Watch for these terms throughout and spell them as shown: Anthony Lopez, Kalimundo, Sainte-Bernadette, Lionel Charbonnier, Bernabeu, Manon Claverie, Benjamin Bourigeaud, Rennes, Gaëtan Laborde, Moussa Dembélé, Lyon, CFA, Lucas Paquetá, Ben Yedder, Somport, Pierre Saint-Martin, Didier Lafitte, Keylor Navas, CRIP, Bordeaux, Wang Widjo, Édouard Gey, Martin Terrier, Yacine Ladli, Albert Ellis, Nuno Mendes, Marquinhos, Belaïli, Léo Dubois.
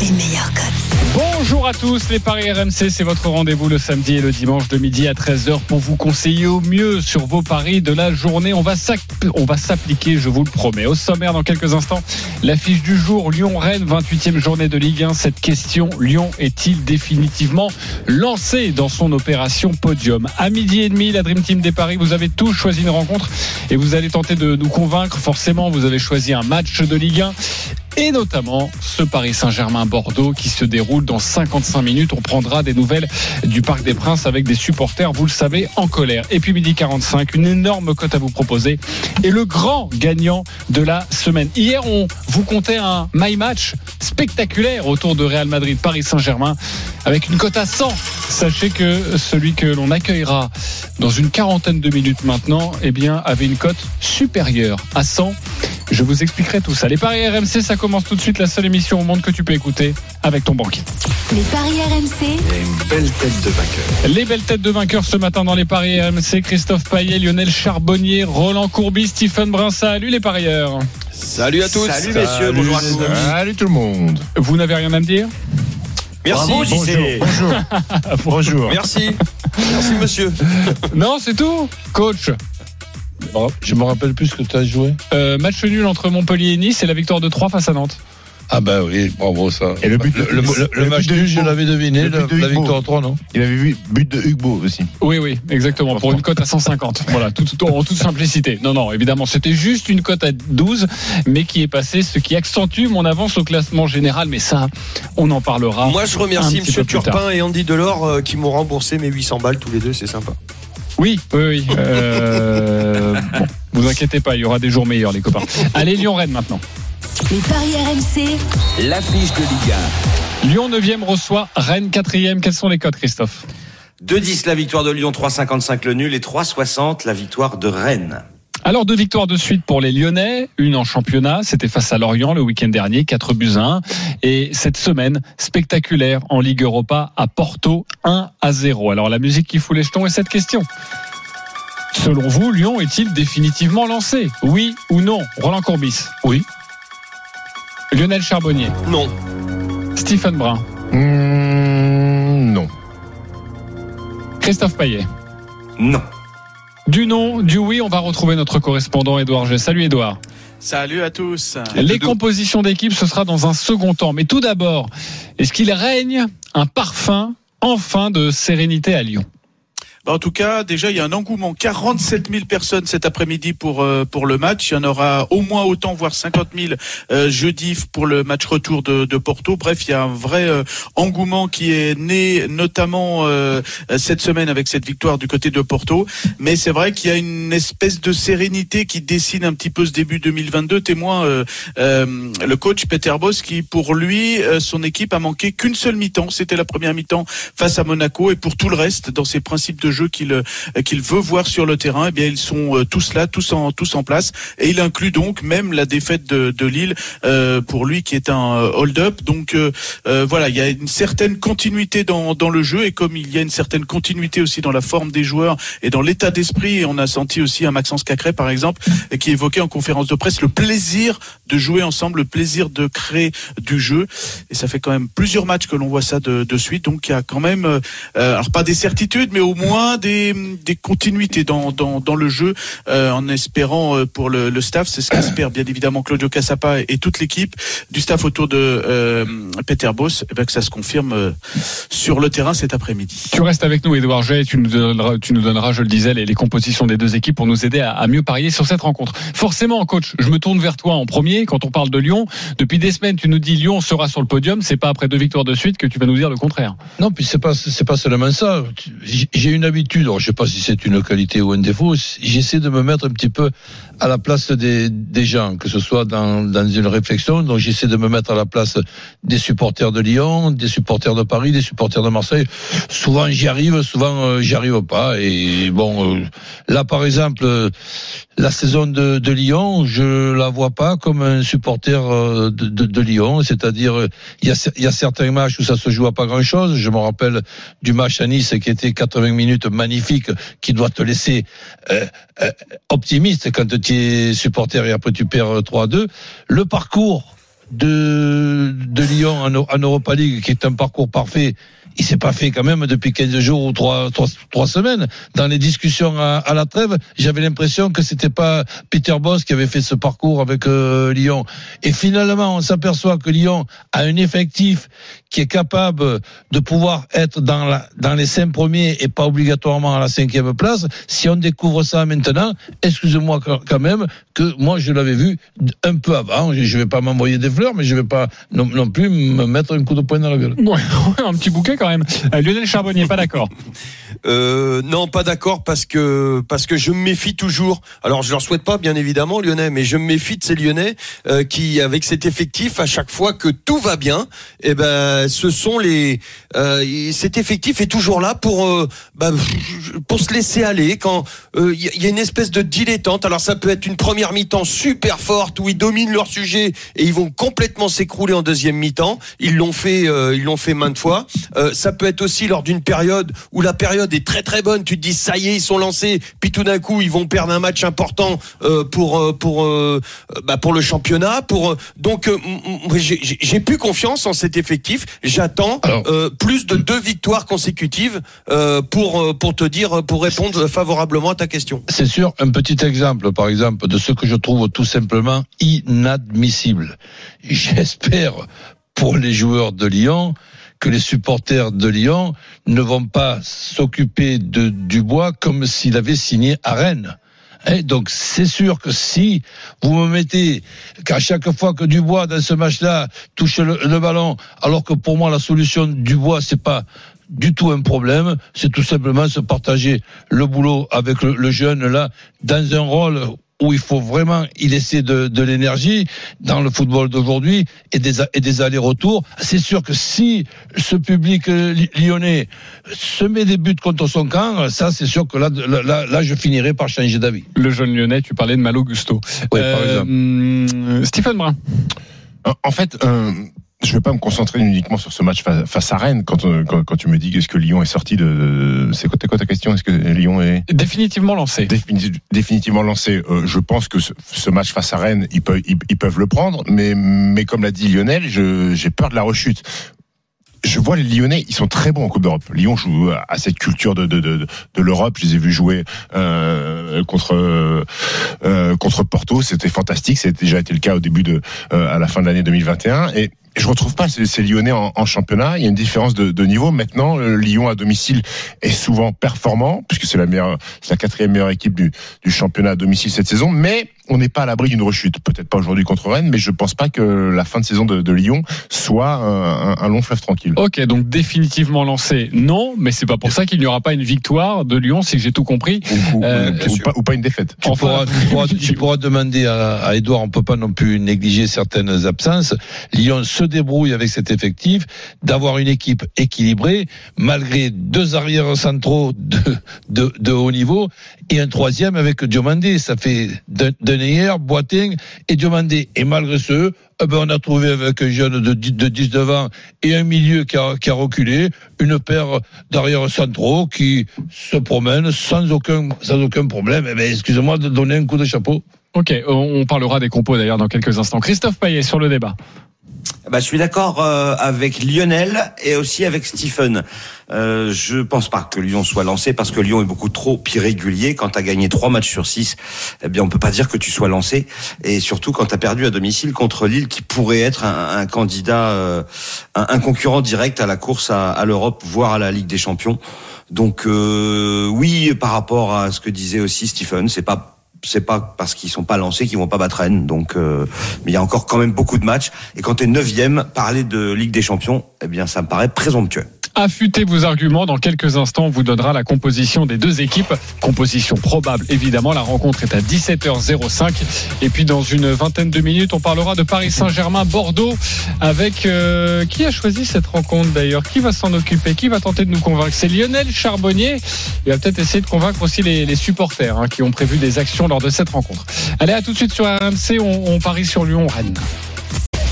les meilleurs codes. Bonjour à tous, les paris RMC, c'est votre rendez-vous le samedi et le dimanche de midi à 13h pour vous conseiller au mieux sur vos paris de la journée. On va s'appliquer, je vous le promets. Au sommaire, dans quelques instants, l'affiche du jour, Lyon-Rennes, 28e journée de Ligue 1. Cette question, Lyon est-il définitivement lancé dans son opération podium? À midi et demi, la Dream Team des paris, vous avez tous choisi une rencontre et vous allez tenter de nous convaincre. Forcément, vous avez choisi un match de Ligue 1 et notamment ce Paris Saint-Germain-Bordeaux qui se déroule dans 55 minutes. On prendra des nouvelles du Parc des Princes avec des supporters, vous le savez, en colère. Et puis midi 45, une énorme cote à vous proposer et le grand gagnant de la semaine. Hier, on vous comptait un My Match spectaculaire autour de Real Madrid-Paris Saint-Germain avec une cote à 100. Sachez que celui que l'on accueillera dans une quarantaine de minutes maintenant, eh bien, avait une cote supérieure à 100. Je vous expliquerai tout ça. Les paris RMC, ça commence tout de suite, la seule émission au monde que tu peux écouter avec ton banquier. Les paris RMC. Il y a une belle tête de vainqueur. Les belles têtes de vainqueurs ce matin dans les paris RMC. Christophe Payet, Lionel Charbonnier, Roland Courbis, Stephen Brun. Salut les parieurs. Salut à tous. Salut messieurs. Bonjour à tous. Salut tout le monde. Vous n'avez rien à me dire ? Merci. Bravo, JC. Bonjour. Bonjour. Merci. Merci monsieur. Non, c'est tout. Coach. Oh, je me rappelle plus ce que tu as joué. Match nul entre Montpellier et Nice et la victoire de 3 face à Nantes. Ah bah oui, bravo ça. Et le but de le match nul, je l'avais deviné, la victoire en 3, non ? Il avait vu but de Hugo aussi. Oui, oui, exactement, pour une cote à 150. Voilà, en toute simplicité. Non, évidemment, c'était juste une cote à 12, mais qui est passée, ce qui accentue mon avance au classement général. Mais ça, on en parlera. Moi, je remercie M. Turpin et Andy Delors qui m'ont remboursé mes 800 balles tous les deux, c'est sympa. Oui. Bon, vous inquiétez pas, il y aura des jours meilleurs, les copains. Allez, Lyon-Rennes maintenant. Les paris RMC, l'affiche de Ligue 1. Lyon 9e reçoit Rennes 4e. Quels sont les cotes, Christophe ? 2,10 la victoire de Lyon, 3,55 le nul et 3,60 la victoire de Rennes. Alors, 2 victoires de suite pour les Lyonnais, une en championnat, c'était face à Lorient le week-end dernier, 4-1. Et cette semaine, spectaculaire en Ligue Europa à Porto, 1-0. Alors, la musique qui fout les jetons est cette question. Selon vous, Lyon est-il définitivement lancé ? Oui ou non ? Roland Courbis ? Oui. Lionel Charbonnier ? Non. Stephen Brun ? Non. Christophe Payet ? Non. Du non, du oui, on va retrouver notre correspondant Édouard Gey. Salut Édouard. Salut à tous. Les compositions d'équipe, ce sera dans un second temps. Mais tout d'abord, est-ce qu'il règne un parfum, enfin, de sérénité à Lyon ? En tout cas, déjà, il y a un engouement. 47 000 personnes cet après-midi pour le match. Il y en aura au moins autant, voire 50 000 jeudi pour le match retour de Porto. Bref, il y a un vrai engouement qui est né notamment cette semaine avec cette victoire du côté de Porto. Mais c'est vrai qu'il y a une espèce de sérénité qui dessine un petit peu ce début 2022. Témoin le coach Peter Bosz qui, pour lui, son équipe a manqué qu'une seule mi-temps. C'était la première mi-temps face à Monaco. Et pour tout le reste, dans ses principes de jeu qu'il veut voir sur le terrain, eh bien ils sont tous là, tous en place, et il inclut donc même la défaite de Lille pour lui qui est un hold-up. Donc voilà, il y a une certaine continuité dans le jeu, et comme il y a une certaine continuité aussi dans la forme des joueurs et dans l'état d'esprit, et on a senti aussi un Maxence Caqueret par exemple qui évoquait en conférence de presse le plaisir de jouer ensemble, le plaisir de créer du jeu, et ça fait quand même plusieurs matchs que l'on voit ça de suite. Donc il y a quand même alors pas des certitudes, mais au moins des continuités dans le jeu, en espérant pour le staff, c'est ce qu'espère bien évidemment Claudio Cassapa et toute l'équipe du staff autour de Peter Bosz, et bien que ça se confirme sur le terrain cet après-midi. Tu restes avec nous Édouard Gey, tu nous donneras, je le disais, les compositions des deux équipes pour nous aider à mieux parier sur cette rencontre. Forcément coach, je me tourne vers toi en premier. Quand on parle de Lyon, depuis des semaines tu nous dis Lyon sera sur le podium, c'est pas après 2 victoires de suite que tu vas nous dire le contraire. Non, puis c'est pas seulement ça. J'ai une habitude, alors je ne sais pas si c'est une qualité ou un défaut, j'essaie de me mettre un petit peu à la place des gens, que ce soit dans une réflexion. Donc j'essaie de me mettre à la place des supporters de Lyon, des supporters de Paris, des supporters de Marseille. Souvent j'y arrive, souvent j'y arrive pas. Et bon, là par exemple, la saison de Lyon, je la vois pas comme un supporter de Lyon. C'est-à-dire, il y a certains matchs où ça se joue à pas grand-chose. Je me rappelle du match à Nice qui était 80 minutes magnifique, qui doit te laisser optimiste quand tu es supporter et après tu perds 3-2. Le parcours de Lyon en Europa League, qui est un parcours parfait, il s'est pas fait quand même depuis 15 jours ou 3 semaines. Dans les discussions à la trêve, j'avais l'impression que c'était pas Peter Bosz qui avait fait ce parcours avec Lyon. Et finalement, on s'aperçoit que Lyon a un effectif qui est capable de pouvoir être dans les 5 premiers et pas obligatoirement à la 5e place. Si on découvre ça maintenant, excusez-moi quand même que moi je l'avais vu un peu avant. Je vais pas m'envoyer des fleurs, mais je vais pas non plus me mettre un coup de poing dans la gueule. Ouais, un petit bouquet quand même. Lionel Charbonnier, pas d'accord. Non, pas d'accord parce que je me méfie toujours. Alors je leur souhaite pas bien évidemment, Lyonnais, mais je me méfie de ces Lyonnais qui, avec cet effectif, à chaque fois que tout va bien, et ben ce sont les cet effectif est toujours là pour se laisser aller quand il y a une espèce de dilettante. Alors ça peut être une première mi-temps super forte où ils dominent leur sujet et ils vont complètement s'écrouler en deuxième mi-temps. Ils l'ont fait maintes fois. Ça peut être aussi lors d'une période où la période est très très bonne, tu te dis ça y est, ils sont lancés, puis tout d'un coup ils vont perdre un match important pour le championnat, donc j'ai plus confiance en cet effectif. J'attends plus de 2 victoires consécutives pour répondre favorablement à ta question. C'est sûr, un petit exemple par exemple de ce que je trouve tout simplement inadmissible. J'espère pour les joueurs de Lyon que les supporters de Lyon ne vont pas s'occuper de Dubois comme s'il avait signé à Rennes. Et donc c'est sûr que si vous me mettez qu'à chaque fois que Dubois dans ce match-là touche le ballon, alors que pour moi la solution Dubois c'est pas du tout un problème, c'est tout simplement se partager le boulot avec le jeune là dans un rôle où il faut vraiment y laisser de l'énergie dans le football d'aujourd'hui et des allers-retours. C'est sûr que si ce public lyonnais se met des buts contre son camp, ça c'est sûr que là je finirai par changer d'avis. Le jeune lyonnais, tu parlais de Malo Gusto. Oui, par exemple. Stephen Brun. En fait, je ne vais pas me concentrer uniquement sur ce match face à Rennes. Quand tu me dis est-ce que Lyon est sorti de... C'est quoi ta question? Est-ce que Lyon est... Définitivement lancé. Définitivement lancé. Je pense que ce match face à Rennes, ils peuvent le prendre. Mais comme l'a dit Lionel, j'ai peur de la rechute. Je vois les Lyonnais, ils sont très bons en Coupe d'Europe. Lyon joue à cette culture de l'Europe. Je les ai vus jouer contre Porto. C'était fantastique. C'était déjà été le cas au début à la fin de l'année 2021. Et je retrouve pas ces Lyonnais en championnat. Il y a une différence de niveau. Maintenant, Lyon à domicile est souvent performant puisque c'est la 4e meilleure équipe du championnat à domicile cette saison. Mais on n'est pas à l'abri d'une rechute. Peut-être pas aujourd'hui contre Rennes, mais je pense pas que la fin de saison de Lyon soit un long fleuve tranquille. Ok, donc définitivement lancé. Non, mais c'est pas pour ça qu'il n'y aura pas une victoire de Lyon, si j'ai tout compris, ou pas une défaite. Tu pourras demander à Édouard. On peut pas non plus négliger certaines absences. Lyon se débrouille avec cet effectif d'avoir une équipe équilibrée malgré 2 arrières centraux de haut niveau et un 3e avec Diomandé. Ça fait Denayer, Boateng et Diomandé. Et malgré ce, on a trouvé avec un jeune de 19 ans et un milieu qui a reculé, une paire d'arrières centraux qui se promènent sans aucun problème. Eh bien, excusez-moi de donner un coup de chapeau. Ok, on parlera des compos d'ailleurs dans quelques instants. Christophe Payet sur le débat. Bah, je suis d'accord avec Lionel et aussi avec Stephen. Je pense pas que Lyon soit lancé parce que Lyon est beaucoup trop irrégulier. Quand t'as gagné 3 matchs sur 6, eh bien on peut pas dire que tu sois lancé. Et surtout quand t'as perdu à domicile contre Lille, qui pourrait être un candidat, un concurrent direct à la course à l'Europe, voire à la Ligue des Champions. Donc oui, par rapport à ce que disait aussi Stephen, c'est pas parce qu'ils sont pas lancés qu'ils vont pas battre Rennes. Donc, mais il y a encore quand même beaucoup de matchs. Et quand t'es 9e, parler de Ligue des Champions, eh bien, ça me paraît présomptueux. Affûtez vos arguments. Dans quelques instants, on vous donnera la composition des deux équipes. Composition probable, évidemment. La rencontre est à 17h05. Et puis, dans une vingtaine de minutes, on parlera de Paris Saint-Germain, Bordeaux. Avec qui a choisi cette rencontre d'ailleurs? Qui va s'en occuper? Qui va tenter de nous convaincre? C'est Lionel Charbonnier. Il va peut-être essayer de convaincre aussi les supporters qui ont prévu des actions lors de cette rencontre. Allez, à tout de suite sur RMC. On parie sur Lyon, Rennes.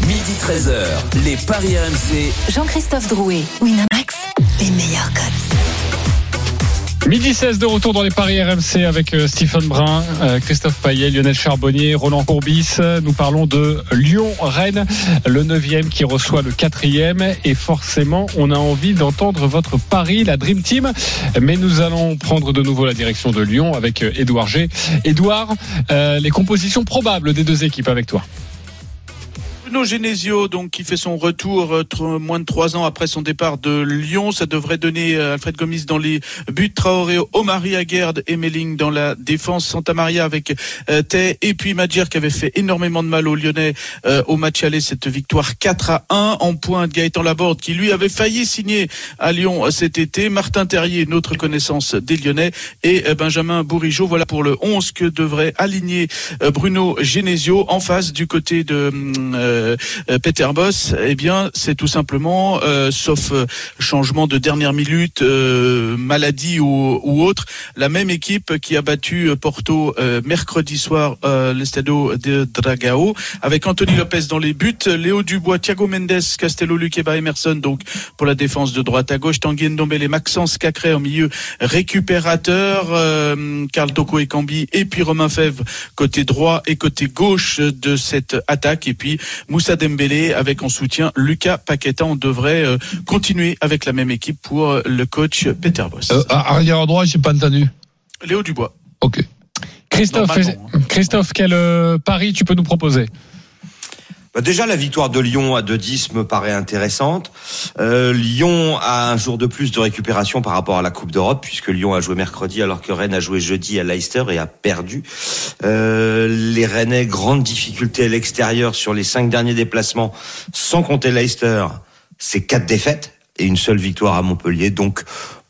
Midi 13h, les paris RMC. Jean-Christophe Drouet, Winamax, les meilleurs codes. Midi 16 de retour dans les paris RMC avec Stephen Brun, Christophe Payet, Lionel Charbonnier, Roland Courbis. Nous parlons de Lyon-Rennes, le 9e qui reçoit le 4e. Et forcément, on a envie d'entendre votre pari, la Dream Team. Mais nous allons prendre de nouveau la direction de Lyon avec Édouard Gey. Édouard, les compositions probables des deux équipes avec toi. Bruno Genesio, donc, qui fait son retour moins de 3 ans après son départ de Lyon. Ça devrait donner Alfred Gomis dans les buts, Traoré, Omari Aguerd et Melling dans la défense, Santa Maria avec Tay et puis Madjer qui avait fait énormément de mal aux Lyonnais au match aller, cette victoire 4-1. En pointe, Gaëtan Laborde qui lui avait failli signer à Lyon cet été, Martin Terrier, notre connaissance des Lyonnais, et Benjamin Bourigeaud. Voilà pour le 11 que devrait aligner Bruno Genesio. En face, du côté de Peter Bosz, eh bien, c'est tout simplement, sauf changement de dernière minute, maladie ou autre, la même équipe qui a battu Porto mercredi soir l'Estadio de Dragao, avec Anthony Lopez dans les buts, Léo Dubois, Thiago Mendes, Castello, Luqueba, Emerson, donc pour la défense de droite à gauche, Tanguy Ndombele, Maxence Caqueret au milieu récupérateur, Carl Toko Ekambi et puis Romain Fèvre côté droit et côté gauche de cette attaque, et puis Moussa Dembélé avec en soutien Lucas Paquetá. On devrait continuer avec la même équipe pour le coach Peter Bosz. Arrière droit, j'ai pas entendu. Léo Dubois. Ok. Christophe, quel pari tu peux nous proposer? Déjà, la victoire de Lyon à 2-10 me paraît intéressante. Lyon a un jour de plus de récupération par rapport à la Coupe d'Europe, puisque Lyon a joué mercredi alors que Rennes a joué jeudi à Leicester et a perdu. Les Rennais, grande difficulté à l'extérieur sur les 5 derniers déplacements, sans compter Leicester. C'est 4 défaites et une seule victoire à Montpellier. Donc,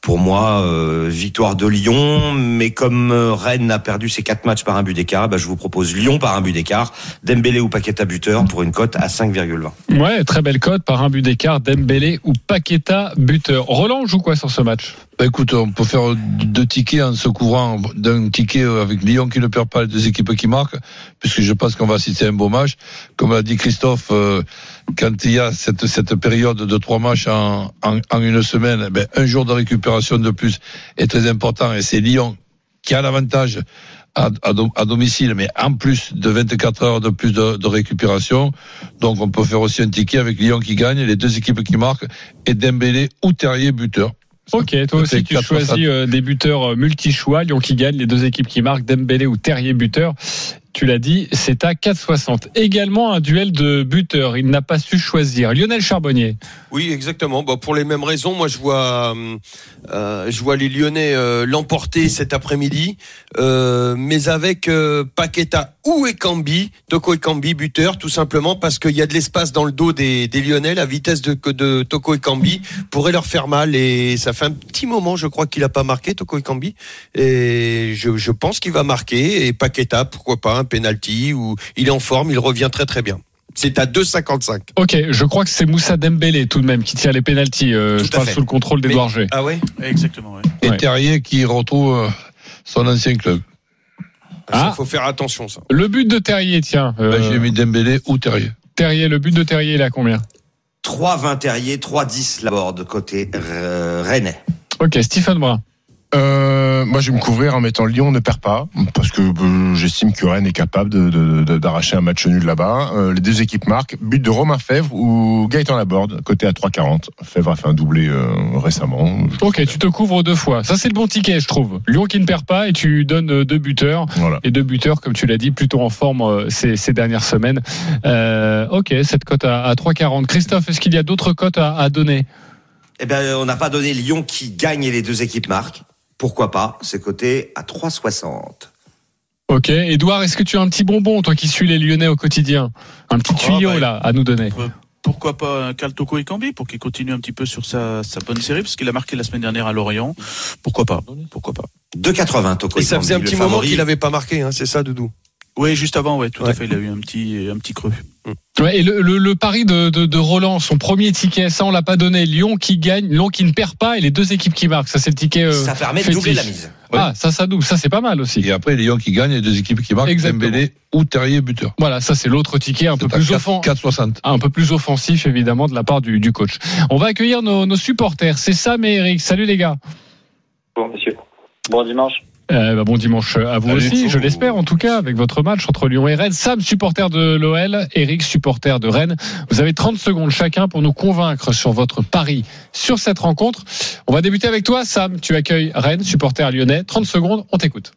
pour moi, victoire de Lyon, mais comme Rennes a perdu ses 4 matchs par un but d'écart, je vous propose Lyon par un but d'écart, Dembélé ou Paquetá buteur pour une cote à 5,20. Ouais, très belle cote, par un but d'écart, Dembélé ou Paquetá buteur. Roland joue quoi sur ce match? Écoute, on peut faire 2 tickets en se couvrant d'un ticket avec Lyon qui ne perd pas, les 2 équipes qui marquent, puisque je pense qu'on va assister à un beau match. Comme l'a dit Christophe, quand il y a cette période de 3 matchs en une semaine, un jour de récupération de plus est très important, et c'est Lyon qui a l'avantage à domicile, mais en plus de 24 heures de plus de récupération. Donc on peut faire aussi un ticket avec Lyon qui gagne, les 2 équipes qui marquent, et Dembélé ou Terrier buteur. Ok, toi aussi tu choisis des buteurs multi-choix, Lyon qui gagne, les 2 équipes qui marquent, Dembélé ou Terrier buteur. Tu l'as dit, c'est à 4,60. Également un duel de buteurs, il n'a pas su choisir. Lionel Charbonnier. Oui, exactement. Pour les mêmes raisons, moi je vois les Lyonnais l'emporter cet après-midi, mais avec Paquetá ou Ekambi, Toko Ekambi buteur, tout simplement parce qu'il y a de l'espace dans le dos des Lyonnais. La vitesse de Toko Ekambi pourrait leur faire mal, et ça fait un petit moment, je crois, qu'il n'a pas marqué, Toko Ekambi, et je pense qu'il va marquer. Et Paquetá, pourquoi pas un penalty, où il est en forme, il revient très très bien. C'est à 2,55. Ok, je crois que c'est Moussa Dembélé tout de même qui tire les pénaltys, je parle sous le contrôle d'Edouard Gey. Ah oui, exactement. Ouais. Et Terrier qui retrouve son ancien club. Il faut faire attention, ça. Le but de Terrier, tiens. J'ai mis Dembélé ou Terrier. Terrier, le but de Terrier, il est à combien? 3,20 Terrier, 3,10 Laborde côté Rennais. Ok, Stephen Brun. Moi, je vais me couvrir en mettant Lyon ne perd pas, parce que j'estime que Rennes est capable d'arracher un match nul là-bas. Les 2 équipes marquent, but de Romain Fèvre ou Gaëtan Laborde, côté à 3,40. Fèvre a fait un doublé récemment. Ok, tu te couvres 2 fois. Ça, c'est le bon ticket, je trouve. Lyon qui ne perd pas, et tu donnes 2 buteurs. Voilà. Et 2 buteurs, comme tu l'as dit, plutôt en forme ces dernières semaines. Ok, cette cote à 3,40. Christophe, est-ce qu'il y a d'autres cotes à donner? On n'a pas donné Lyon qui gagne et les 2 équipes marquent. Pourquoi pas, c'est coté à 3,60. Ok, Edouard, est-ce que tu as un petit bonbon, toi qui suis les Lyonnais au quotidien? Un petit tuyau, là, à nous donner. Pourquoi pas Carl Toko Ekambi pour qu'il continue un petit peu sur sa bonne série, parce qu'il a marqué la semaine dernière à Lorient. Pourquoi pas 2,80 Toko Ekambi. Et ça faisait un petit moment qu'il n'avait pas marqué, hein, c'est ça, Doudou? Oui, juste avant, ouais, tout à fait. Il a eu un petit creux. Ouais, et le pari de Roland, son premier ticket, ça on l'a pas donné. Lyon qui gagne, Lyon qui ne perd pas et les deux équipes qui marquent. Ça c'est le ticket. Ça permet fétiche de doubler la mise. Ouais. Ah, ça double. Ça c'est pas mal aussi. Et après Lyon qui gagne et les deux équipes qui marquent. Dembélé ou Terrier buteur. Voilà, ça c'est l'autre ticket un peu plus offensif. 4,60. Un peu plus offensif évidemment de la part du coach. On va accueillir nos supporters. C'est Sam et Eric. Salut les gars. Bon monsieur. Bon dimanche. Bon dimanche à vous aussi, je l'espère en tout cas, avec votre match entre Lyon et Rennes. Sam, supporter de l'OL, Eric, supporter de Rennes. Vous avez 30 secondes chacun pour nous convaincre sur votre pari sur cette rencontre. On va débuter avec toi, Sam. Tu accueilles Rennes, supporter lyonnais. 30 secondes, on t'écoute.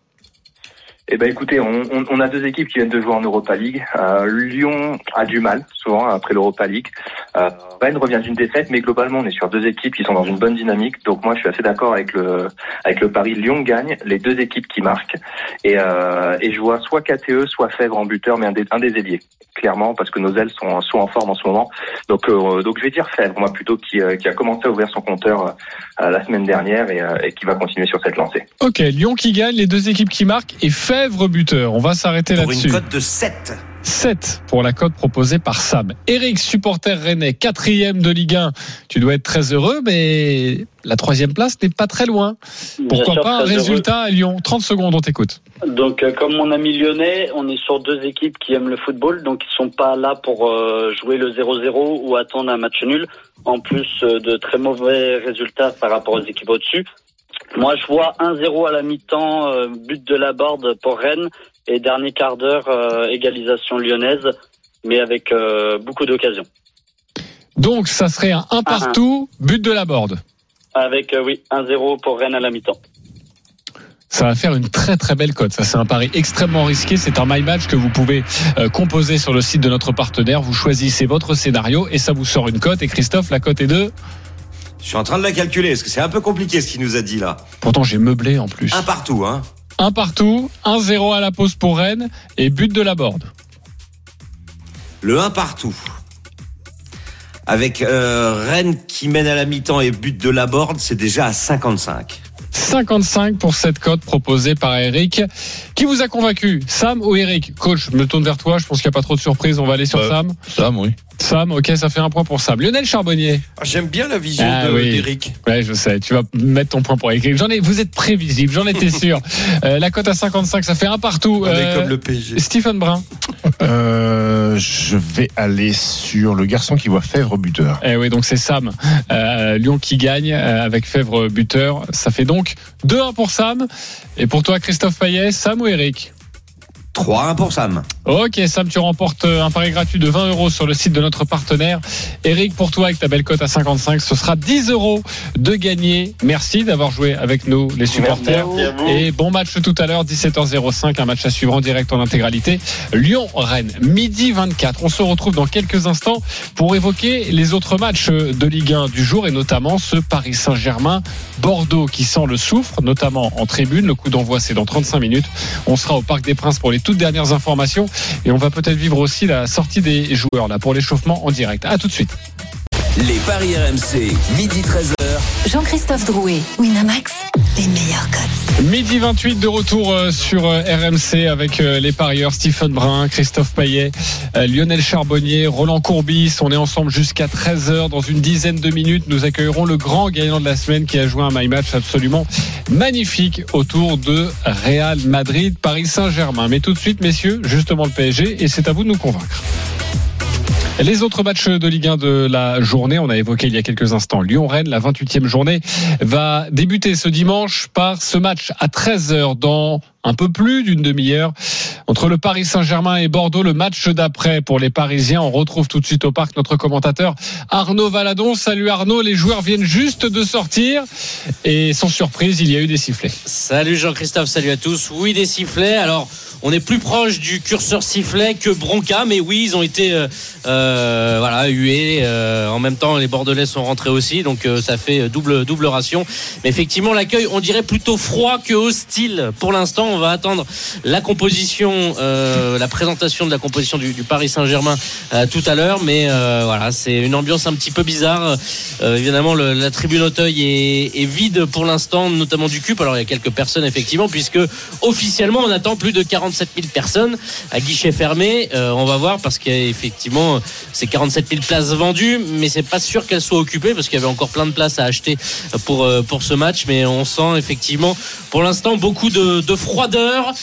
Eh ben, écoutez, on a deux équipes qui viennent de jouer en Europa League. Lyon a du mal, souvent, après l'Europa League. Rennes revient d'une défaite, mais globalement, on est sur deux équipes qui sont dans une bonne dynamique. Donc, moi, je suis assez d'accord avec le pari. Lyon gagne, les deux équipes qui marquent. Et je vois soit KTE, soit Fèvre en buteur, mais un des ailiers. Clairement, parce que nos ailes sont en forme en ce moment. Donc, je vais dire Fèvre, moi, plutôt, qui a commencé à ouvrir son compteur la semaine dernière et qui va continuer sur cette lancée. Ok, Lyon qui gagne, les deux équipes qui marquent et Fèvre buteur, on va s'arrêter là-dessus. Pour une cote de 7. 7 pour la cote proposée par Sam. Eric, supporter rennais, 4e de Ligue 1. Tu dois être très heureux, mais la 3e place n'est pas très loin. Pourquoi pas un résultat à Lyon? 30 secondes, on t'écoute. Donc, comme mon ami lyonnais, on est sur deux équipes qui aiment le football, donc ils ne sont pas là pour jouer le 0-0 ou attendre un match nul, en plus de très mauvais résultats par rapport aux équipes au-dessus. Moi, je vois 1-0 à la mi-temps, but de Laborde pour Rennes et dernier quart d'heure, égalisation lyonnaise, mais avec beaucoup d'occasions. Donc, ça serait un 1 partout, but de Laborde. Avec, 1-0 pour Rennes à la mi-temps. Ça va faire une très très belle cote. Ça, c'est un pari extrêmement risqué. C'est un my match que vous pouvez composer sur le site de notre partenaire. Vous choisissez votre scénario et ça vous sort une cote. Et Christophe, la cote est de... Je suis en train de la calculer, parce que c'est un peu compliqué ce qu'il nous a dit là. Pourtant, j'ai meublé en plus. 1 partout, hein. 1 partout, 1-0 à la pause pour Rennes et but de Laborde. Le 1 partout. Avec Rennes qui mène à la mi-temps et but de Laborde, c'est déjà à 55. 55 pour cette cote proposée par Eric. Qui vous a convaincu, Sam ou Eric? Coach, je me tourne vers toi, je pense qu'il n'y a pas trop de surprises, on va aller sur Sam. Sam, oui. Sam, ok, ça fait un point pour Sam. Lionel Charbonnier. Ah, j'aime bien la vision d'Eric. Ouais, je sais, tu vas mettre ton point pour Eric. Vous êtes prévisible, j'en étais sûr. La cote à 55, ça fait 1 partout. On est comme le PSG. Stephen Brun. Je vais aller sur le garçon qui voit Fèvre buteur. Eh oui, donc c'est Sam. Lyon qui gagne avec Fèvre buteur. Ça fait donc 2-1 pour Sam. Et pour toi, Christophe Payet, Sam ou Eric? 3-1 pour Sam. Ok, Sam, tu remportes un pari gratuit de 20 € sur le site de notre partenaire. Eric, pour toi, avec ta belle cote à 55, ce sera 10 € de gagné. Merci d'avoir joué avec nous, les supporters. Et bon match tout à l'heure, 17h05, un match à suivre en direct en intégralité. Lyon-Rennes, 12h24. On se retrouve dans quelques instants pour évoquer les autres matchs de Ligue 1 du jour et notamment ce Paris Saint-Germain-Bordeaux qui sent le soufre, notamment en tribune. Le coup d'envoi, c'est dans 35 minutes. On sera au Parc des Princes pour les toutes dernières informations et on va peut-être vivre aussi la sortie des joueurs là pour l'échauffement en direct. À tout de suite. Les paris RMC, midi 13h. Jean-Christophe Drouet, Winamax, les meilleurs codes. Midi 28 de retour sur RMC avec les parieurs Stephen Brun, Christophe Payet, Lionel Charbonnier, Roland Courbis. On est ensemble jusqu'à 13h. Dans une dizaine de minutes, nous accueillerons le grand gagnant de la semaine qui a joué un my match absolument magnifique autour de Real Madrid, Paris Saint-Germain. Mais tout de suite, messieurs, justement le PSG et c'est à vous de nous convaincre. Les autres matchs de Ligue 1 de la journée, on a évoqué il y a quelques instants Lyon-Rennes, la 28e journée va débuter ce dimanche par ce match à 13h dans un peu plus d'une demi-heure entre le Paris Saint-Germain et Bordeaux, le match d'après pour les Parisiens. On retrouve tout de suite au parc notre commentateur Arnaud Valadon. Salut Arnaud, les joueurs viennent juste de sortir et sans surprise, il y a eu des sifflets. Salut Jean-Christophe, salut à tous. Oui, des sifflets. Alors, on est plus proche du curseur sifflet que Bronca, mais oui, ils ont été voilà, hués. En même temps, les Bordelais sont rentrés aussi, donc ça fait double ration. Mais effectivement, l'accueil, on dirait plutôt froid que hostile. Pour l'instant, on va attendre la composition, la présentation de la composition du Paris Saint-Germain tout à l'heure. Mais voilà, c'est une ambiance un petit peu bizarre. Évidemment, la tribune Auteuil est vide pour l'instant, notamment du CUP. Alors, il y a quelques personnes, effectivement, puisque officiellement, on attend plus de 47 000 personnes à guichet fermé. On va voir, parce qu'effectivement, c'est 47 000 places vendues, mais c'est pas sûr qu'elles soient occupées, parce qu'il y avait encore plein de places à acheter pour ce match. Mais on sent effectivement, pour l'instant, beaucoup de froideur.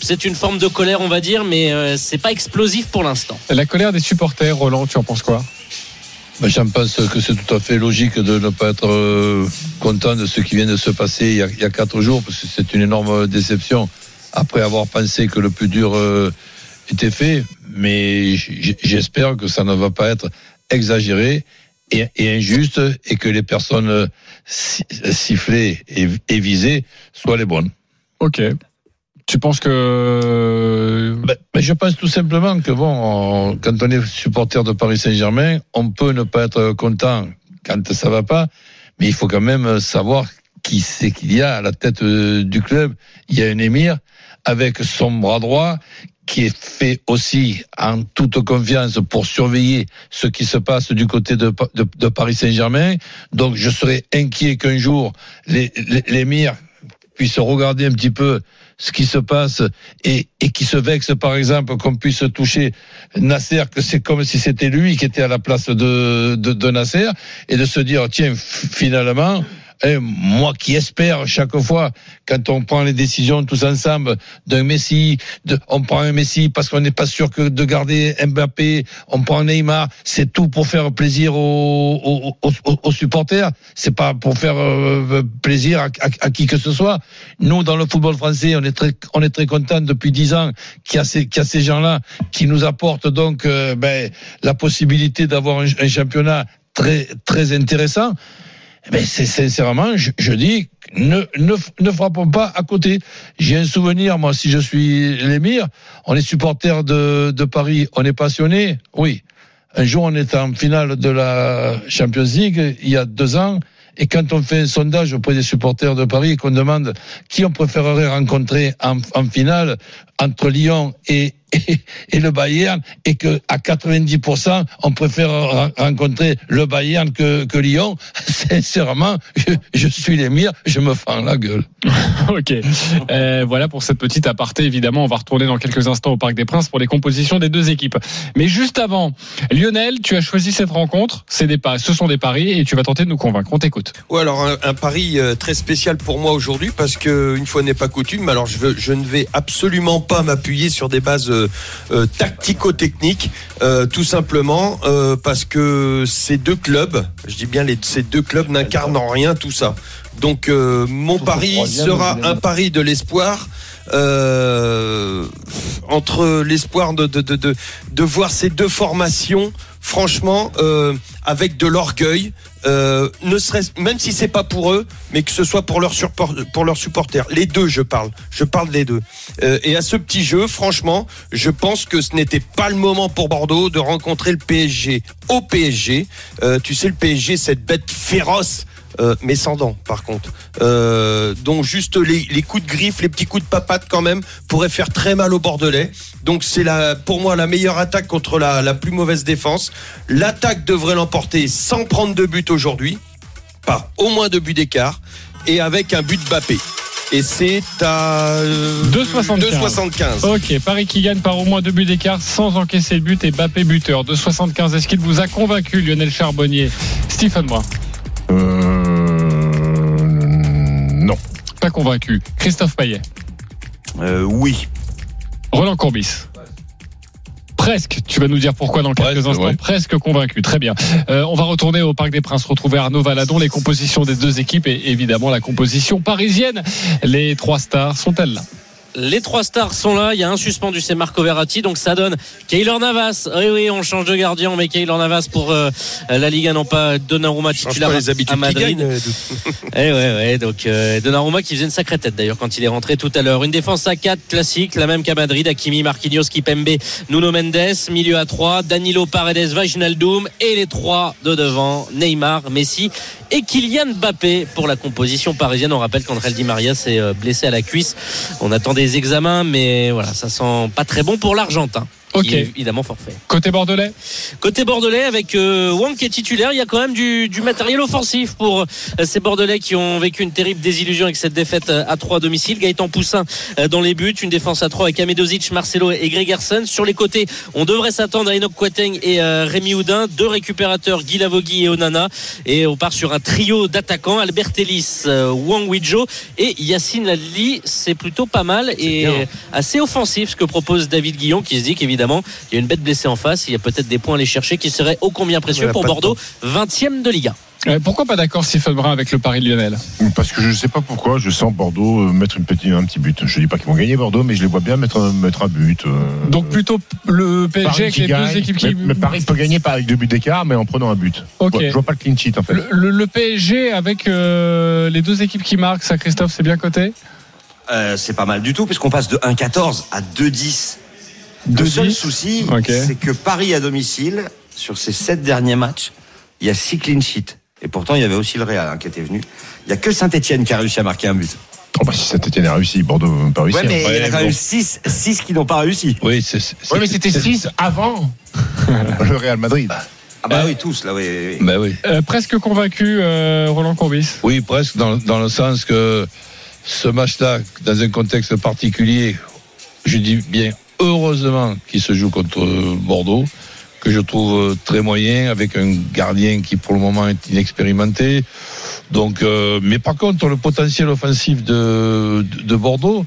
C'est une forme de colère, on va dire, mais c'est pas explosif pour l'instant. La colère des supporters, Roland, tu en penses quoi ? Ben, j'en pense que c'est tout à fait logique de ne pas être content de ce qui vient de se passer il y a 4 jours, parce que c'est une énorme déception après avoir pensé que le plus dur était fait. Mais j'espère que ça ne va pas être exagéré et injuste, et que les personnes sifflées et visées soient les bonnes. Ok. Tu penses que... Ben, je pense tout simplement que quand on est supporter de Paris Saint-Germain, on peut ne pas être content quand ça va pas, mais il faut quand même savoir qui c'est qu'il y a à la tête du club. Il y a un émir avec son bras droit qui est fait aussi en toute confiance pour surveiller ce qui se passe du côté de Paris Saint-Germain. Donc je serais inquiet qu'un jour l'émir puisse regarder un petit peu ce qui se passe et qui se vexe, par exemple, qu'on puisse toucher Nasser, que c'est comme si c'était lui qui était à la place de Nasser, et de se dire, tiens, finalement, moi qui espère chaque fois, quand on prend les décisions tous ensemble d'un Messi, on prend un Messi parce qu'on n'est pas sûr que de garder Mbappé, on prend Neymar, c'est tout pour faire plaisir aux supporters, c'est pas pour faire plaisir à qui que ce soit. Nous, dans le football français, on est très contents depuis 10 ans qu'il y a ces gens-là qui nous apportent donc la possibilité d'avoir un championnat très très intéressant. Mais c'est sincèrement, je dis, ne frappons pas à côté. J'ai un souvenir, moi, si je suis l'émir, on est supporter de Paris, on est passionné, oui. Un jour, on est en finale de la Champions League, il y a 2 ans, et quand on fait un sondage auprès des supporters de Paris et qu'on demande qui on préférerait rencontrer en finale entre Lyon et le Bayern, et que à 90% on préfère rencontrer le Bayern que Lyon, sincèrement, je suis l'émir, je me fends la gueule. Ok, voilà pour cette petite aparté. Évidemment, on va retourner dans quelques instants au Parc des Princes pour les compositions des deux équipes. Mais juste avant, Lionel, tu as choisi cette rencontre, ce sont des paris, et tu vas tenter de nous convaincre, on t'écoute. Ouais, alors un pari très spécial pour moi aujourd'hui, parce que une fois n'est pas coutume, alors je ne vais absolument pas m'appuyer sur des bases tactico-technique, tout simplement parce que ces deux clubs, je dis bien ces deux clubs n'incarnent en rien tout ça. Donc mon pari sera un pari de l'espoir, entre l'espoir de voir ces deux formations, franchement, avec de l'orgueil, ne serait-ce, même si c'est pas pour eux, mais que ce soit pour leurs supporters. Les deux, je parle des deux. Et à ce petit jeu, franchement, je pense que ce n'était pas le moment pour Bordeaux de rencontrer le PSG au PSG. Tu sais, le PSG, cette bête féroce. Mais sans dents, par contre. Donc juste les coups de griffe, les petits coups de papate quand même pourraient faire très mal aux Bordelais. Donc c'est pour moi la meilleure attaque contre la plus mauvaise défense. L'attaque devrait l'emporter sans prendre de but aujourd'hui, par au moins 2 buts d'écart, et avec un but de Mbappé. Et c'est à 2,75. Ok, Paris qui gagne par au moins 2 buts d'écart sans encaisser de but et Mbappé buteur. 2,75. Est-ce qu'il vous a convaincu, Lionel Charbonnier? Stephen Brun? Non. Pas convaincu. Christophe Payet? Oui. Roland Courbis? Presque. Tu vas nous dire pourquoi dans quelques instants. Ouais. Presque convaincu. Très bien. On va retourner au Parc des Princes, retrouver Arnaud Valadon, les compositions des deux équipes et évidemment la composition parisienne. Les 3 stars sont-elles là? Les trois stars sont là. Il y a un suspendu, c'est Marco Verratti. Donc ça donne Keylor Navas. Oui, on change de gardien, mais Keylor Navas pour la Ligue 1, non pas Donnarumma titulaire à Madrid. Et ouais. Donc Donnarumma qui faisait une sacrée tête d'ailleurs quand il est rentré tout à l'heure. Une défense à 4 classique, la même qu'à Madrid. Hakimi, Marquinhos, Kipembe, Nuno Mendes. Milieu à 3, Danilo Paredes, Wijnaldum et les trois de devant, Neymar, Messi et Kylian Mbappé pour la composition parisienne. On rappelle qu'André Di Maria s'est blessé à la cuisse. On attend des examens, mais voilà, ça sent pas très bon pour l'Argentin. Okay. Qui est évidemment forfait. Côté bordelais avec Wang qui est titulaire. Il y a quand même du matériel offensif pour ces Bordelais qui ont vécu une terrible désillusion avec cette défaite à 3 à domicile. Gaëtan Poussin dans les buts, une défense à 3 avec Amedozic, Marcelo et Gregersen. Sur les côtés, on devrait s'attendre à Enoch Quateng et Rémi Houdin, deux récupérateurs, Guy Lavogui et Onana, et on part sur un trio d'attaquants, Albert Ellis, Wang Widjo et Yacine Ladli. C'est plutôt pas mal et assez offensif ce que propose David Guillon, qui se dit qu'évidemment il y a une bête blessée en face, il y a peut-être des points à aller chercher qui seraient ô combien précieux pour Bordeaux, 20e de Ligue 1. Pourquoi pas d'accord Stephen Brun avec le Paris Lionel ? Parce que je ne sais pas pourquoi, je sens Bordeaux mettre un petit but. Je ne dis pas qu'ils vont gagner Bordeaux, mais je les vois bien mettre un but. Donc plutôt le PSG avec les deux équipes qui... Mais Paris peut gagner pas avec 2 buts d'écart, mais en prenant un but. Okay. Je vois pas le clean sheet en fait. Le PSG avec les deux équipes qui marquent, ça Christophe, c'est bien coté ? C'est pas mal du tout, puisqu'on passe de 1,14 à 2,10. Le seul souci, c'est que Paris à domicile, sur ses 7 derniers matchs, il y a 6 clean sheets. Et pourtant, il y avait aussi le Real qui était venu. Il n'y a que Saint-Etienne qui a réussi à marquer un but. Oh bah si Saint-Etienne a réussi, Bordeaux n'a pas réussi. Ouais, mais il y a quand même 6 qui n'ont pas réussi. Oui, mais c'était 6 avant le Real Madrid. Ah bah oui, tous là, oui. Bah oui. Presque convaincu, Roland Courbis. Oui, presque, dans le sens que ce match-là, dans un contexte particulier, je dis bien... Heureusement qu'il se joue contre Bordeaux, que je trouve très moyen, avec un gardien qui pour le moment est inexpérimenté. Donc, mais par contre, le potentiel offensif de Bordeaux,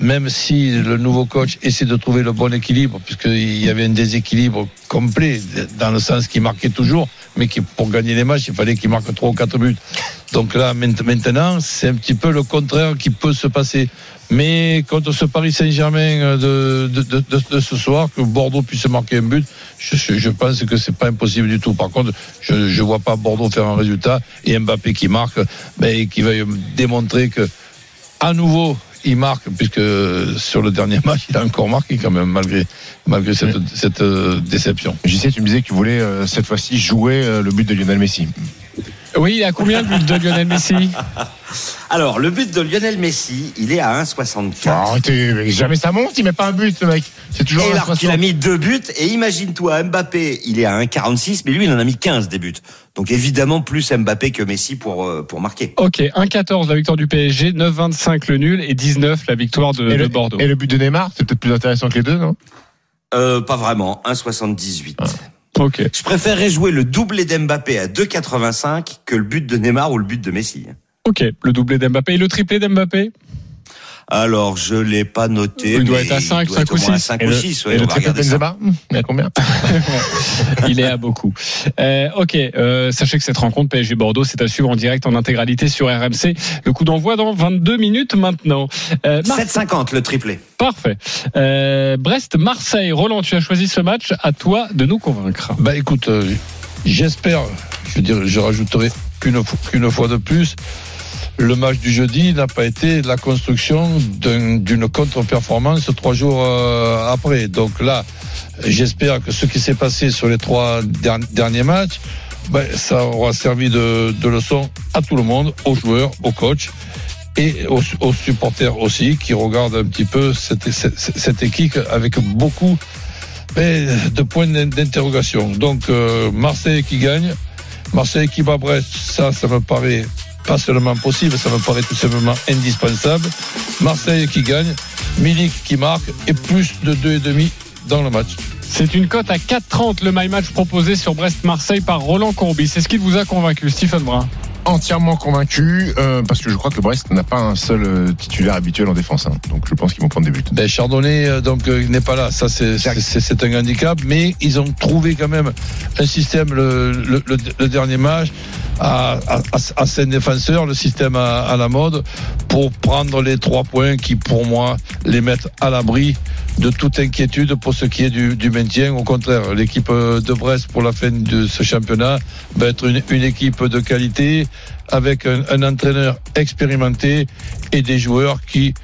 même si le nouveau coach essaie de trouver le bon équilibre, puisqu'il y avait un déséquilibre complet, dans le sens qu'il marquait toujours, mais qui, pour gagner les matchs, il fallait qu'il marque 3 ou 4 buts. Donc là, maintenant, c'est un petit peu le contraire qui peut se passer. Mais contre ce Paris Saint-Germain de ce soir, que Bordeaux puisse marquer un but, je pense que c'est pas impossible du tout. Par contre, je vois pas Bordeaux faire un résultat et Mbappé qui marque, et qui va démontrer que, à nouveau, il marque, puisque sur le dernier match, il a encore marqué quand même, malgré cette déception. JC, tu me disais que tu voulais cette fois-ci jouer le but de Lionel Messi. Oui, il est à combien le but de Lionel Messi ? Alors, le but de Lionel Messi, il est à 1,64. Arrêtez, jamais ça monte, il met pas un but, le mec. C'est toujours et alors qu'il a mis 2 buts, et imagine-toi, Mbappé, il est à 1,46, mais lui, il en a mis 15 des buts. Donc évidemment, plus Mbappé que Messi pour marquer. Ok, 1,14 la victoire du PSG, 9,25 le nul, et 19 la victoire de Bordeaux. Et le but de Neymar, c'est peut-être plus intéressant que les deux, non ? Pas vraiment, 1,78. Ah. Okay. Je préférerais jouer le doublé d'Mbappé à 2,85 que le but de Neymar ou le but de Messi. Ok, le doublé d'Mbappé. Et le triplé d'Mbappé ? Alors, je ne l'ai pas noté. Il doit être à 5 ou 6. À 5 ou 6, ouais, et le triplé Benzema, il est à combien ? Il est à beaucoup. Sachez que cette rencontre PSG-Bordeaux, c'est à suivre en direct en intégralité sur RMC. Le coup d'envoi dans 22 minutes maintenant. 7,50 le triplé. Parfait. Brest-Marseille. Roland, tu as choisi ce match. À toi de nous convaincre. Bah écoute, j'espère, je rajouterai qu'une fois de plus, le match du jeudi n'a pas été la construction d'une contre-performance 3 jours après. Donc là, j'espère que ce qui s'est passé sur les 3 derniers matchs, ça aura servi de leçon à tout le monde, aux joueurs, aux coachs et aux supporters aussi, qui regardent un petit peu cette équipe avec beaucoup de points d'interrogation. Donc Marseille qui gagne, Marseille qui bat Brest, ça me paraît... pas seulement possible, ça me paraît tout simplement indispensable. Marseille qui gagne, Milik qui marque et plus de 2,5 dans le match. C'est une cote à 4,30 le My Match proposé sur Brest-Marseille par Roland Courbis. C'est ce qui vous a convaincu, Stephen Brun ? Entièrement convaincu, parce que je crois que le Brest n'a pas un seul titulaire habituel en défense. Donc je pense qu'ils vont prendre des buts. Chardonnay il n'est pas là, ça c'est un handicap, mais ils ont trouvé quand même un système le dernier match. à ses défenseurs, le système à la mode, pour prendre les 3 points qui, pour moi, les mettent à l'abri de toute inquiétude pour ce qui est du maintien. Au contraire, l'équipe de Brest pour la fin de ce championnat va être une équipe de qualité, avec un entraîneur expérimenté et des joueurs qui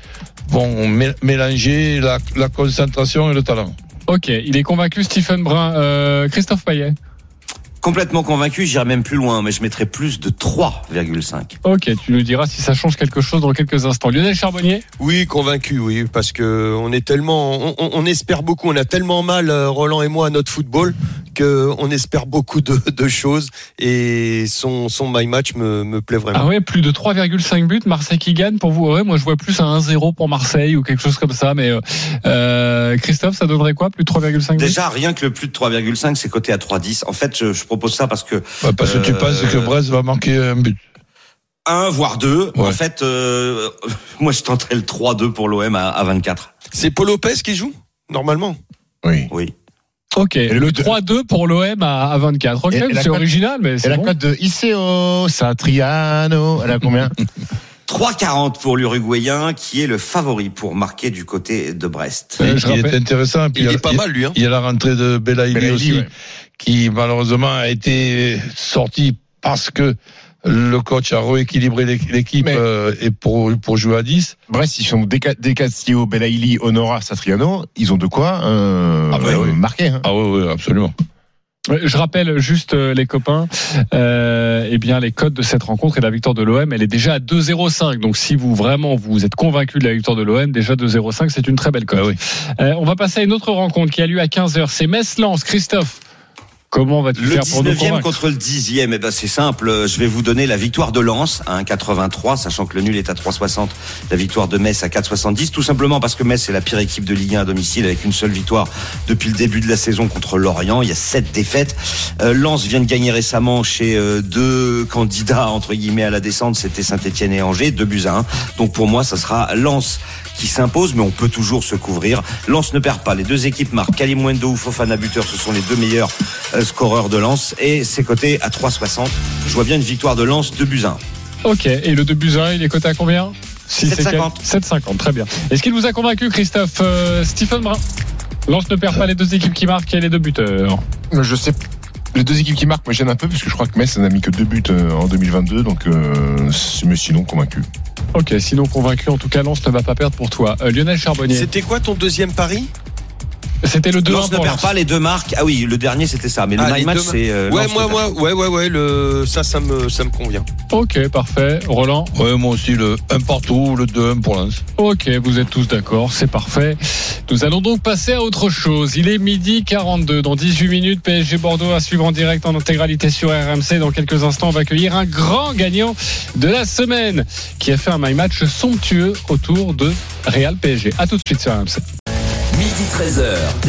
vont mélanger la concentration et le talent. Ok, il est convaincu, Stephen Brun. Christophe Payet? Complètement convaincu, j'irai même plus loin, mais je mettrai plus de 3,5. Ok, tu nous diras si ça change quelque chose dans quelques instants. Lionel Charbonnier? Oui, convaincu, oui, parce que on est tellement, on espère beaucoup, on a tellement mal, Roland et moi, à notre football, qu'on espère beaucoup de choses, et son my match me plaît vraiment. Ah ouais, plus de 3,5 buts, Marseille qui gagne pour vous? Ouais, moi je vois plus un 1-0 pour Marseille ou quelque chose comme ça, mais Christophe, ça donnerait quoi, plus de 3,5? Déjà, rien que le plus de 3,5, c'est coté à 3,10. En fait, je propose ça parce que tu penses que Brest va manquer un but. Un, voire deux. Ouais. En fait, moi je tenterais le 3-2 pour l'OM à 24. C'est Paul Lopez qui joue, normalement? Oui. Oui. Ok, le 3-2 pour l'OM à 24. Ok, c'est original, mais c'est bon. Et la cote de Iseo Satriano, elle a combien? 3,40 pour l'Uruguayen, qui est le favori pour marquer du côté de Brest. Il est intéressant. Puis il est pas mal, lui. Hein. Il y a la rentrée de Belaïli aussi, ouais, qui malheureusement a été sorti parce que le coach a rééquilibré l'équipe et pour jouer à 10. Bref, ils sont Decastillo, Belaïli, Honora, Satriano, ils ont de quoi marquer. Hein. Ah oui, absolument. Je rappelle juste, les copains, les cotes de cette rencontre et de la victoire de l'OM, elle est déjà à 2,05. Donc si vous êtes convaincu de la victoire de l'OM, déjà 2,05, c'est une très belle cote. Ah oui. On va passer à une autre rencontre qui a lieu à 15h. C'est Metz-Lens. Christophe, comment vas-tu faire pour nous convaincre ? Le 19e contre le 10e, c'est simple. Je vais vous donner la victoire de Lens à 1,83, sachant que le nul est à 3,60. La victoire de Metz à 4,70. Tout simplement parce que Metz est la pire équipe de Ligue 1 à domicile, avec une seule victoire depuis le début de la saison contre Lorient. Il y a 7 défaites. Lens vient de gagner récemment chez deux candidats, entre guillemets, à la descente. C'était Saint-Etienne et Angers, 2-1. Donc pour moi, ça sera Lens qui s'impose, mais on peut toujours se couvrir. Lens ne perd pas. Les deux équipes marquent. Kalimundo ou Fofana buteur, ce sont les deux meilleurs scoreur de Lens, et c'est coté à 3,60. Je vois bien une victoire de Lens, 2-1. Ok, et le 2-1, il est coté à combien? 7,50. 7,50, très bien. Est-ce qu'il vous a convaincu, Christophe? Stephen Brun, Lens ne perd pas, les deux équipes qui marquent et les deux buteurs. Je sais pas. Les deux équipes qui marquent me gênent un peu, parce que je crois que Metz n'a mis que 2 buts en 2022, donc mais sinon convaincu. Ok, sinon convaincu, en tout cas Lens ne va pas perdre pour toi. Lionel Charbonnier. C'était quoi ton deuxième pari? C'était le 2-1. Lens ne perd pas, les deux marques. Ah oui, le dernier c'était ça, mais le match c'est ça me convient. OK, parfait. Roland. Ouais, moi aussi le 1 partout, le 2-1 pour Lens. OK, vous êtes tous d'accord, c'est parfait. Nous allons donc passer à autre chose. Il est 12h42, dans 18 minutes PSG Bordeaux à suivre en direct en intégralité sur RMC. Dans quelques instants, on va accueillir un grand gagnant de la semaine qui a fait un my match somptueux autour de Real PSG. À tout de suite sur RMC. 12h13,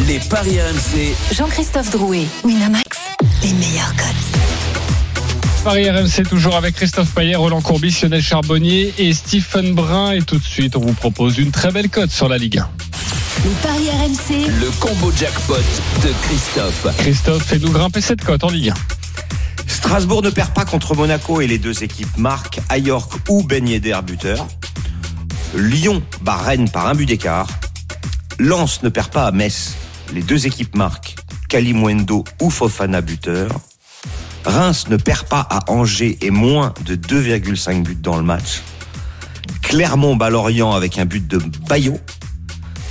les Paris RMC. Jean-Christophe Drouet, Winamax, les meilleurs codes. Paris RMC, toujours avec Christophe Payet, Roland Courbis, Lionel Charbonnier et Stephen Brun. Et tout de suite, on vous propose une très belle cote sur la Ligue 1. Les Paris RMC, le combo jackpot de Christophe. Christophe, fais-nous grimper cette cote en Ligue 1. Strasbourg ne perd pas contre Monaco et les deux équipes marquent. Ayork ou Ben Yedder buteur. Lyon bat Rennes par 1 but d'écart. Lens ne perd pas à Metz. Les deux équipes marquent. Kalimundo ou Fofana buteur. Reims ne perd pas à Angers et moins de 2,5 buts dans le match. Clermont bat Lorient avec un but de Bayo.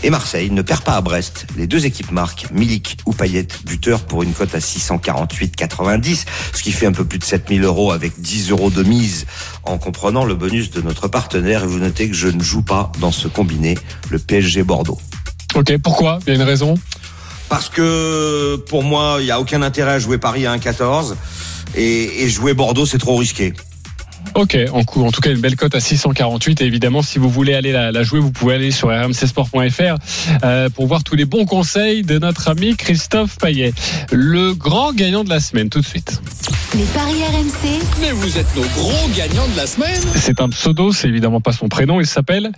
Et Marseille ne perd pas à Brest. Les deux équipes marquent. Milik ou Payet buteur pour une cote à 648,90. Ce qui fait un peu plus de 7 000 euros, avec 10 euros de mise en comprenant le bonus de notre partenaire. Et vous notez que je ne joue pas dans ce combiné le PSG Bordeaux. Ok, pourquoi? Il y a une raison? Parce que pour moi, il n'y a aucun intérêt à jouer Paris à 1,14 et jouer Bordeaux, c'est trop risqué. Ok, en tout cas une belle cote à 648, et évidemment si vous voulez aller la jouer, vous pouvez aller sur rmcsport.fr pour voir tous les bons conseils de notre ami Christophe Payet. Le grand gagnant de la semaine, tout de suite. Les paris RMC. Mais vous êtes nos gros gagnants de la semaine. C'est un pseudo, c'est évidemment pas son prénom, il s'appelle...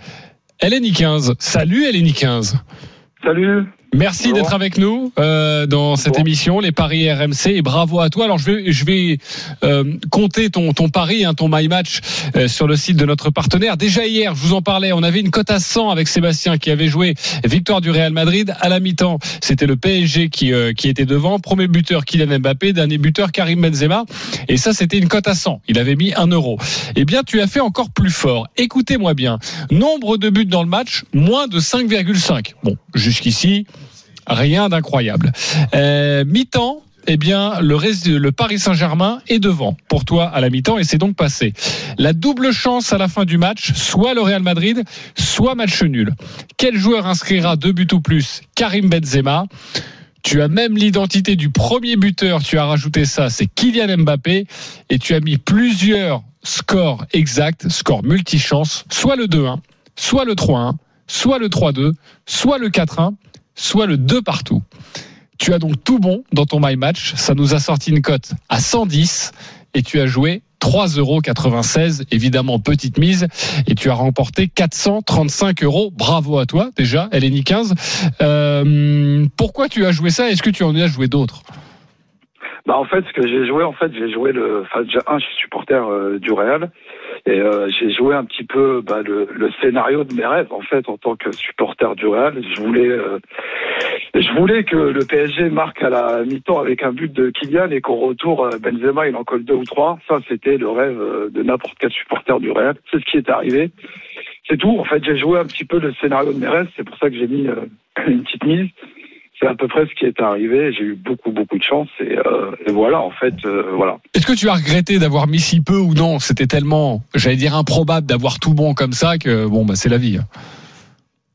LNI15. Salut LNI15. Salut. Merci d'être avec nous dans cette émission, les paris RMC, et bravo à toi. Alors je vais compter ton pari, ton my match sur le site de notre partenaire. Déjà hier, je vous en parlais, on avait une cote à 100 avec Sébastien qui avait joué victoire du Real Madrid. À la mi-temps, c'était le PSG qui était devant. Premier buteur Kylian Mbappé, dernier buteur Karim Benzema. Et ça, c'était une cote à 100. Il avait mis 1 euro. Eh bien, tu as fait encore plus fort. Écoutez-moi bien. Nombre de buts dans le match, moins de 5,5. Bon, jusqu'ici... rien d'incroyable. Mi-temps, eh bien, le Paris Saint-Germain est devant pour toi à la mi-temps et c'est donc passé. La double chance à la fin du match, soit le Real Madrid, soit match nul. Quel joueur inscrira 2 buts ou plus ? Karim Benzema. Tu as même l'identité du premier buteur, tu as rajouté ça, c'est Kylian Mbappé. Et tu as mis plusieurs scores exacts, scores multichance, soit le 2-1, soit le 3-1, soit le 3-2, soit le 4-1. Soit le 2-2. Tu as donc tout bon dans ton My Match. Ça nous a sorti une cote à 110 et tu as joué 3,96 €. Évidemment, petite mise. Et tu as remporté 435 €. Bravo à toi, déjà. Eleni 15. Pourquoi tu as joué ça? Est-ce que tu en as joué d'autres? Bah, en fait, ce que j'ai joué déjà un, je suis supporter du Real. Et j'ai joué un petit peu le scénario de mes rêves en fait en tant que supporter du Real. Je voulais que le PSG marque à la mi-temps avec un but de Kylian et qu'au retour Benzema il en colle 2 ou 3. Ça c'était le rêve de n'importe quel supporter du Real. C'est ce qui est arrivé. C'est tout. En fait j'ai joué un petit peu le scénario de mes rêves. C'est pour ça que j'ai mis une petite mise. C'est à peu près ce qui est arrivé. J'ai eu beaucoup de chance et voilà en fait voilà. Est-ce que tu as regretté d'avoir mis si peu ou non? C'était tellement, j'allais dire improbable d'avoir tout bon comme ça que bon bah c'est la vie.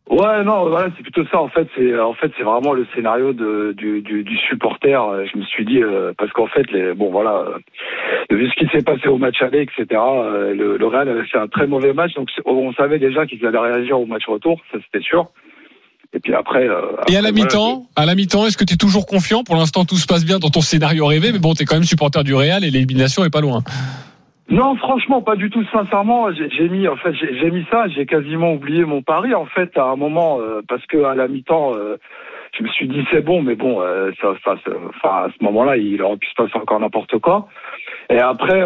Ouais non voilà c'est plutôt ça en fait. C'est vraiment le scénario du supporter. Je me suis dit parce qu'en fait vu ce qui s'est passé au match aller etc. Le Real avait fait un très mauvais match donc on savait déjà qu'ils allaient réagir au match retour, ça c'était sûr. Et puis après, à la mi-temps, est-ce que tu es toujours confiant? Pour l'instant, tout se passe bien dans ton scénario rêvé, mais bon, tu es quand même supporter du Real et l'élimination est pas loin. Non, franchement, pas du tout. Sincèrement, j'ai mis ça. J'ai quasiment oublié mon pari en fait à un moment parce que à la mi-temps, je me suis dit c'est bon, mais bon, à ce moment-là, il aurait pu se passer encore n'importe quoi. Et après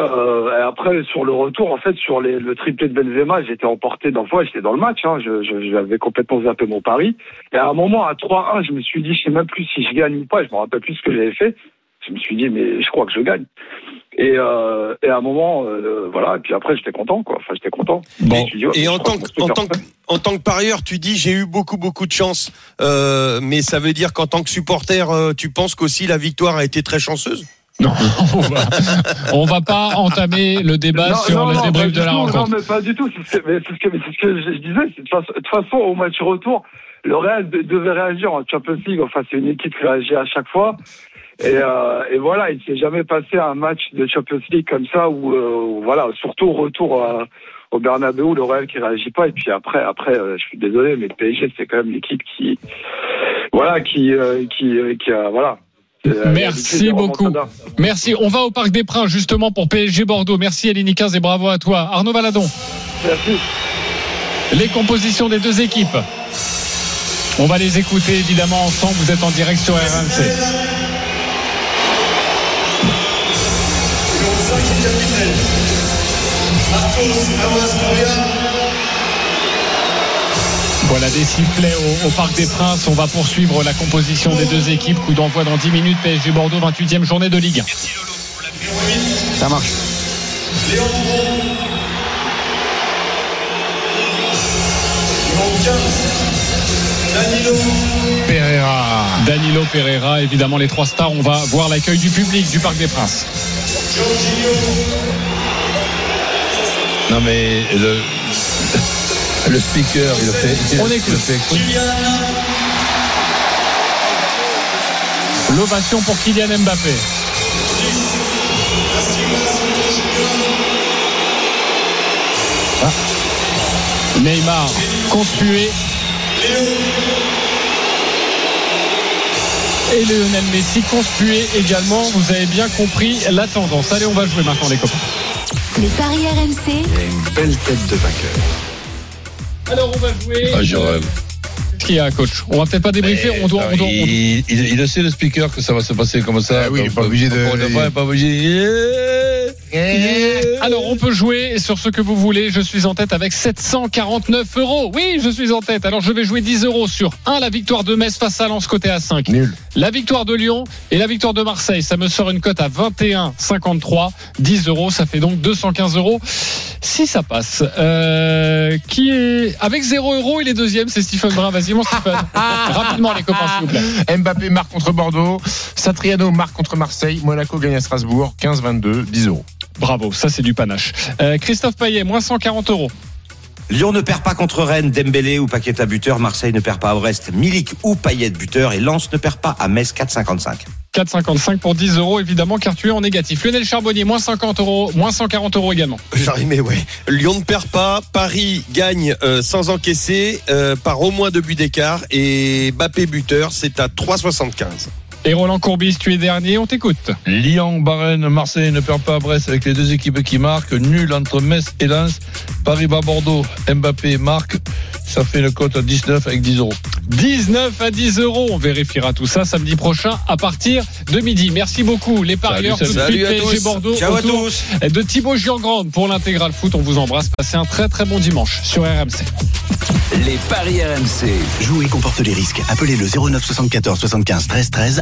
sur le retour en fait sur le triplé de Benzema, j'étais emporté dans le foie, j'étais dans le match hein, j'avais complètement zappé mon pari. Et à un moment à 3-1, je me suis dit je sais même plus si je gagne ou pas, je me rappelle plus ce que j'avais fait. Je me suis dit mais je crois que je gagne. Et à un moment voilà, et puis après j'étais content quoi. Enfin j'étais content. Bon. Dit, ouais, et en tant que parieur, tu dis j'ai eu beaucoup de chance mais ça veut dire qu'en tant que supporter, tu penses qu'aussi la victoire a été très chanceuse? Non, on va pas entamer le débat sur le débrief de la rencontre. Non, mais pas du tout. C'est ce que je disais. De toute façon, au match retour, le Real devait réagir en Champions League. Enfin, c'est une équipe qui réagit à chaque fois. Et voilà, il ne s'est jamais passé un match de Champions League comme ça où surtout au retour au Bernabeu, le Real qui réagit pas. Et puis après, je suis désolé, mais le PSG, c'est quand même l'équipe qui a. Merci beaucoup. Merci. On va au Parc des Princes justement pour PSG Bordeaux. Merci Eleni 15 et bravo à toi. Arnaud Valadon. Merci. Les compositions des deux équipes. On va les écouter évidemment ensemble. Vous êtes en direct sur RMC. Voilà des sifflets au Parc des Princes. On va poursuivre la composition des deux équipes. Coup d'envoi dans 10 minutes. PSG Bordeaux, 28e journée de Ligue 1. Ça marche. Danilo Pereira. Évidemment, les trois stars. On va voir l'accueil du public du Parc des Princes. Non mais... Le speaker, il le fait. On écoute. L'ovation pour Kylian Mbappé. Neymar, conspué. Et Lionel Messi, conspué également. Vous avez bien compris la tendance. Allez, on va jouer maintenant, les copains. Les paris RMC. Il y a une belle tête de vainqueur. Alors on va jouer. Ah, je rêve. qu'il y a, coach. On va peut-être pas débriefer. On doit... Il le sait, le speaker, que ça va se passer comme ça. Oui, donc, il n'est pas obligé de... Alors, on peut jouer sur ce que vous voulez. Je suis en tête avec 749 €. Oui, je suis en tête. Alors, je vais jouer 10 € sur 1. La victoire de Metz face à Lens, côté à 5. Nul. La victoire de Lyon et la victoire de Marseille. Ça me sort une cote à 21,53. 10 €, ça fait donc 215 €. Si ça passe. Qui est... Avec 0 €, il est deuxième, c'est Stephen Brun. Vas-y, mon Stephen. Rapidement, les copains, s'il vous plaît. Mbappé marque contre Bordeaux. Satriano marque contre Marseille. Monaco gagne à Strasbourg. 15-22, 10 €. Bravo, ça c'est du panache. Christophe Payet, moins 140 €. Lyon ne perd pas contre Rennes, Dembélé ou Paquetá buteur. Marseille ne perd pas à Brest, Milik ou Payet buteur. Et Lens ne perd pas à Metz, 4,55. 4,55 pour 10 €, évidemment, car tu es en négatif. Lionel Charbonnier, moins 50 €, moins 140 € également. J'arrivais, ouais. Lyon ne perd pas, Paris gagne sans encaisser, par au moins 2 buts d'écart. Et Mbappé buteur, c'est à 3,75. Et Roland Courbis, tu es dernier, on t'écoute. Lyon, Rennes, Marseille ne perd pas à Brest avec les deux équipes qui marquent. Nul entre Metz et Lens. Paris bat Bordeaux, Mbappé marque. Ça fait le cote à 19 avec 10 €. 19 à 10 €. On vérifiera tout ça samedi prochain à partir de midi. Merci beaucoup les parieurs. Salut, tout de suite, PSG Bordeaux. Ciao à tous. De Thibaut Giangrande pour l'Intégral Foot. On vous embrasse. Passez un très très bon dimanche sur RMC. Les paris RMC. Jouer comporte les risques. Appelez le 09 74 75 13 13.